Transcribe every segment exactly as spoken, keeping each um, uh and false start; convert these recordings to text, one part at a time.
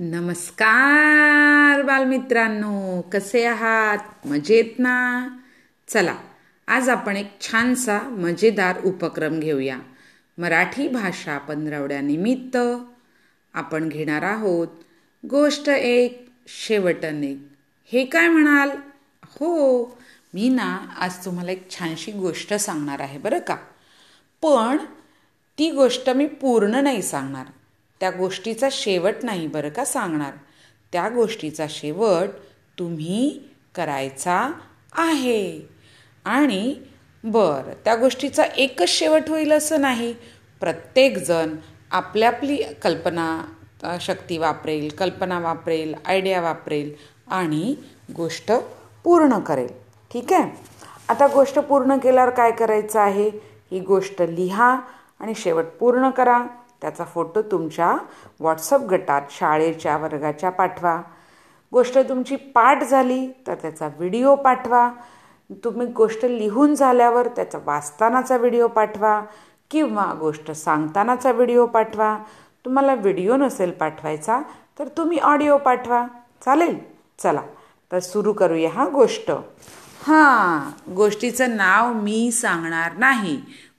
नमस्कार बालमित्रांनो, कसे आहात? मजेत ना? चला आज आपण एक छानसा मजेदार उपक्रम घेऊया। मराठी भाषा पंधरवड्यानिमित्त आपण घेणार आहोत गोष्ट एक शेवटन एक। हे काय म्हणाल? हो, मी ना आज तुम्हाला एक छानशी गोष्ट सांगणार आहे बरं का, पण ती गोष्ट मी पूर्ण नाही सांगणार। त्या गोष्टीचा शेवट नाही बरं का सांगणार, त्या गोष्टीचा शेवट तुम्ही करायचा आहे। आणि बरं, त्या गोष्टीचा एकच शेवट होईल असं नाही, प्रत्येकजण आपल्या आपली कल्पना शक्ती वापरेल, कल्पना वापरेल, आयडिया वापरेल आणि गोष्ट पूर्ण करेल, ठीक आहे? आता गोष्ट पूर्ण केल्यावर काय करायचं आहे, ही गोष्ट लिहा आणि शेवट पूर्ण करा। त्याचा फोटो तुमच्या व्हॉट्सअप गटात शाळेच्या वर्गाच्या पाठवा। गोष्ट तुमची पाठ झाली तर त्याचा व्हिडिओ पाठवा, तुम्ही गोष्ट लिहून झाल्यावर त्याचा वाचतानाचा व्हिडिओ पाठवा किंवा गोष्ट सांगतानाचा व्हिडिओ पाठवा। तुम्हाला व्हिडिओ नसेल पाठवायचा तर तुम्ही ऑडिओ पाठवा, चालेल? चला तर सुरू करूया हा गोष्ट। हां, गोष्टीचं नाव मी सांगणार नाही,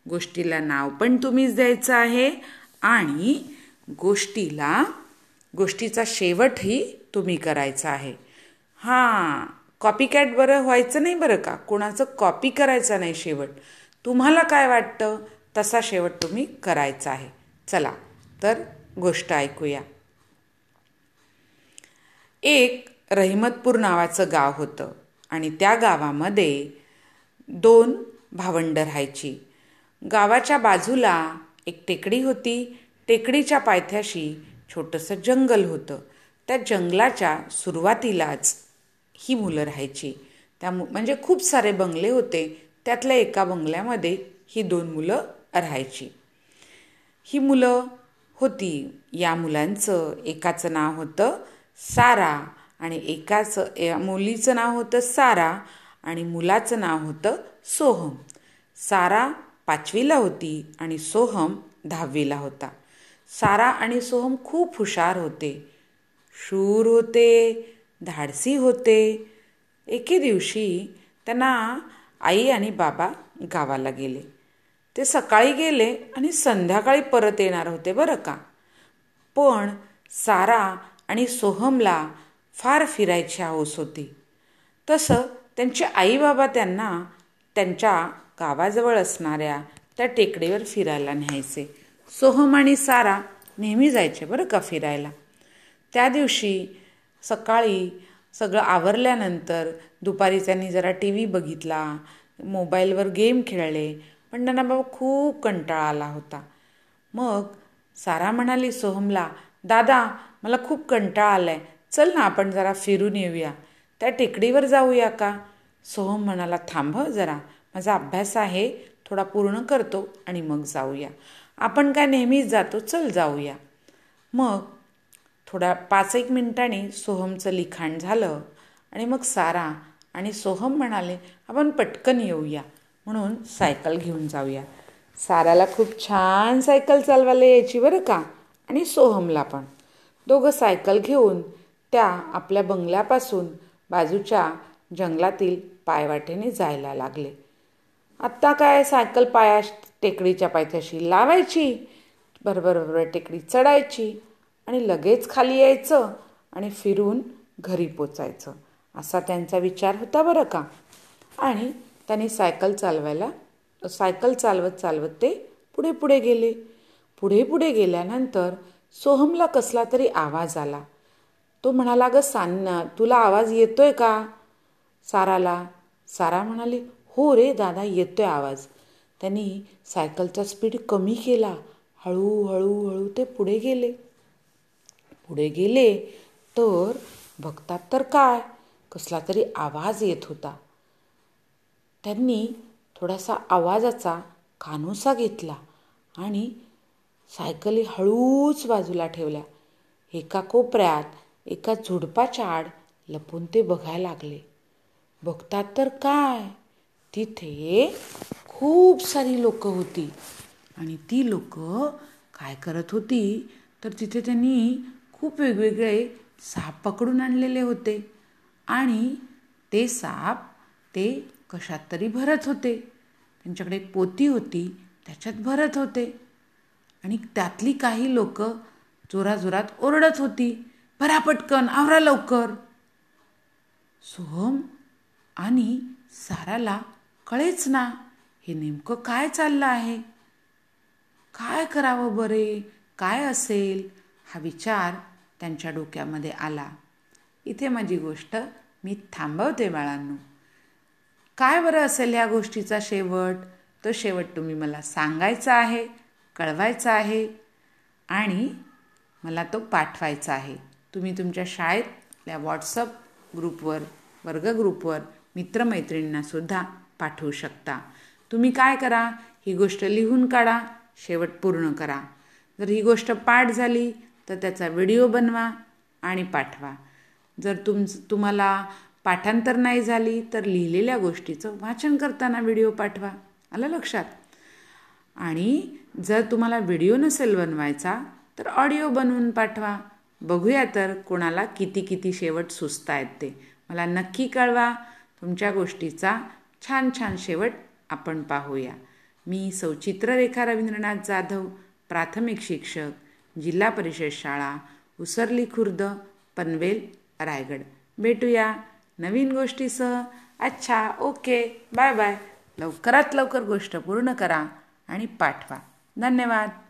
गोष्टीला नाव पण तुम्हीच द्यायचं आहे आणि गोष्टीला गोष्टीचा शेवटही तुम्ही करायचा आहे। हां, कॉपीकॅट बरं व्हायचं नाही बरं का, कोणाचं कॉपी करायचा नाही शेवट, तुम्हाला काय वाटतं तसा शेवट तुम्ही करायचा आहे। चला तर गोष्ट ऐकूया। एक रहिमतपूर नावाचं गाव होतं आणि त्या गावामध्ये दोन भावंडं राहायची। गावाच्या बाजूला एक टेकडी होती, टेकडीच्या पायथ्याशी छोटंसं जंगल होतं। त्या जंगलाच्या सुरुवातीलाच ही मुलं राहायची, त्या म्हणजे खूप सारे बंगले होते, त्यातल्या एका बंगल्यामध्ये ही दोन मुलं राहायची। ही मुलं होती, या मुलांचं एकाचं नाव होतं सारा आणि एकाचं या मुलीचं नाव होतं सारा आणि मुलाचं नाव होतं सोहम। सारा पाचवीला होती आणि सोहम दहावीला होता। सारा आणि सोहम खूप हुशार होते, शूर होते, धाडसी होते। एके दिवशी त्यांना आई आणि बाबा गावाला गेले। ते सकाळी गेले आणि संध्याकाळी परत येणार होते बरं का, पण सारा आणि सोहमला फार फिरायची हौस होती। तसं त्यांचे आई बाबा त्यांना त्यांच्या गावाजवळ असणाऱ्या त्या टेकडीवर फिरायला न्यायचे। सोहम आणि सारा नेहमी जायचे बरं का फिरायला। त्या दिवशी सकाळी सगळं आवरल्यानंतर दुपारी त्यांनी जरा टी व्ही बघितला, मोबाईलवर गेम खेळले, पण त्यांना बाबा खूप कंटाळा आला होता। मग सारा म्हणाली सोहमला, दादा मला खूप कंटाळा आला आहे, चल ना आपण जरा फिरून येऊया, त्या टेकडीवर जाऊया का? सोहम म्हणाला, थांब हं जरा, माझा अभ्यास आहे थोडा पूर्ण करतो आणि मग जाऊया, आपण काय नेहमीच जातो, चल जाऊया। मग थोडा पाच एक मिनिटांनी सोहमचं लिखाण झालं आणि मग सारा आणि सोहम म्हणाले, आपण पटकन येऊया म्हणून सायकल घेऊन जाऊया। साराला खूप छान सायकल चालवायला यायची बरं का आणि सोहमला पण। दोघं सायकल घेऊन त्या आपल्या बंगल्यापासून बाजूच्या जंगलातील पायवाटेने जायला लागले। आत्ता काय, सायकल पाया टेकडीच्या पायथ्याशी लावायची, बरोबर बरोबर टेकडी चढायची आणि लगेच खाली यायचं आणि फिरून घरी पोचायचं, असा त्यांचा विचार होता बरं का। आणि त्यांनी सायकल चालवायला सायकल चालवत चालवत ते पुढे पुढे गेले। पुढे पुढे गेल्यानंतर सोहमला कसला तरी आवाज आला। तो म्हणाला, गं सान्ना तुला आवाज येतोय का? साराला सारा म्हणाली, हो रे दादा येतोय आवाज। त्यांनी सायकलचा स्पीड कमी केला, हळू हळू हळू ते पुढे गेले। पुढे गेले तर बघतात तर काय, कसला तरी आवाज येत होता। त्यांनी थोडासा आवाजाचा कानोसा घेतला आणि सायकली हळूच बाजूला ठेवल्या। एका कोपऱ्यात एका झुडपाच्या आड लपून ते बघायला लागले। बघतात तर काय, तिथे खूप सारी लोकं होती आणि ती लोकं काय करत होती तर तिथे त्यांनी खूप वेगवेगळे साप पकडून आणलेले होते आणि ते साप ते कशात तरी भरत होते। त्यांच्याकडे एक पोती होती, त्याच्यात भरत होते आणि त्यातली काही लोक जोराजोरात ओरडत होती, भरा पटकन, आवरा लवकर। सोहम आणि साराला कळेच ना हे नेमकं काय चाललं आहे, काय करावं बरे, काय असेल हा विचार त्यांच्या डोक्यामध्ये आला। इथे माझी गोष्ट मी थांबवते बाळांनो। काय बरं असेल ह्या गोष्टीचा शेवट, तो शेवट तुम्ही मला सांगायचा आहे, कळवायचा आहे आणि मला तो पाठवायचा आहे। तुम्ही तुमच्या शाळेतल्या व्हॉट्सअप ग्रुपवर, वर्ग ग्रुपवर मित्रमैत्रिणींनासुद्धा पाठवू शकता। तुम्ही काय करा, ही गोष्ट लिहून काढा, शेवट पूर्ण करा। जर ही गोष्ट पाठ झाली तर त्याचा व्हिडिओ बनवा आणि पाठवा। जर तुम तुम्हाला पाठांतर नाही झाली तर लिहिलेल्या गोष्टीचं वाचन करताना व्हिडिओ पाठवा। आलं लक्षात? आणि जर तुम्हाला व्हिडिओ नसेल बनवायचा तर ऑडिओ बनवून पाठवा। बघूया तर कोणाला किती किती शेवट सुचतायत ते, मला नक्की कळवा। तुमच्या गोष्टीचा छान छान शेवट आपण पाहूया। मी सौचित्रेखा रविन्द्रनाथ जाधव, प्राथमिक शिक्षक, जिल्हा परिषद शाळा उसरली खुर्द, पनवेल, रायगढ़। भेटूया नवीन गोष्टीसह। अच्छा, ओके, बाय बाय। लवकरात लवकर गोष्ट पूर्ण करा आणि पाठवा। धन्यवाद।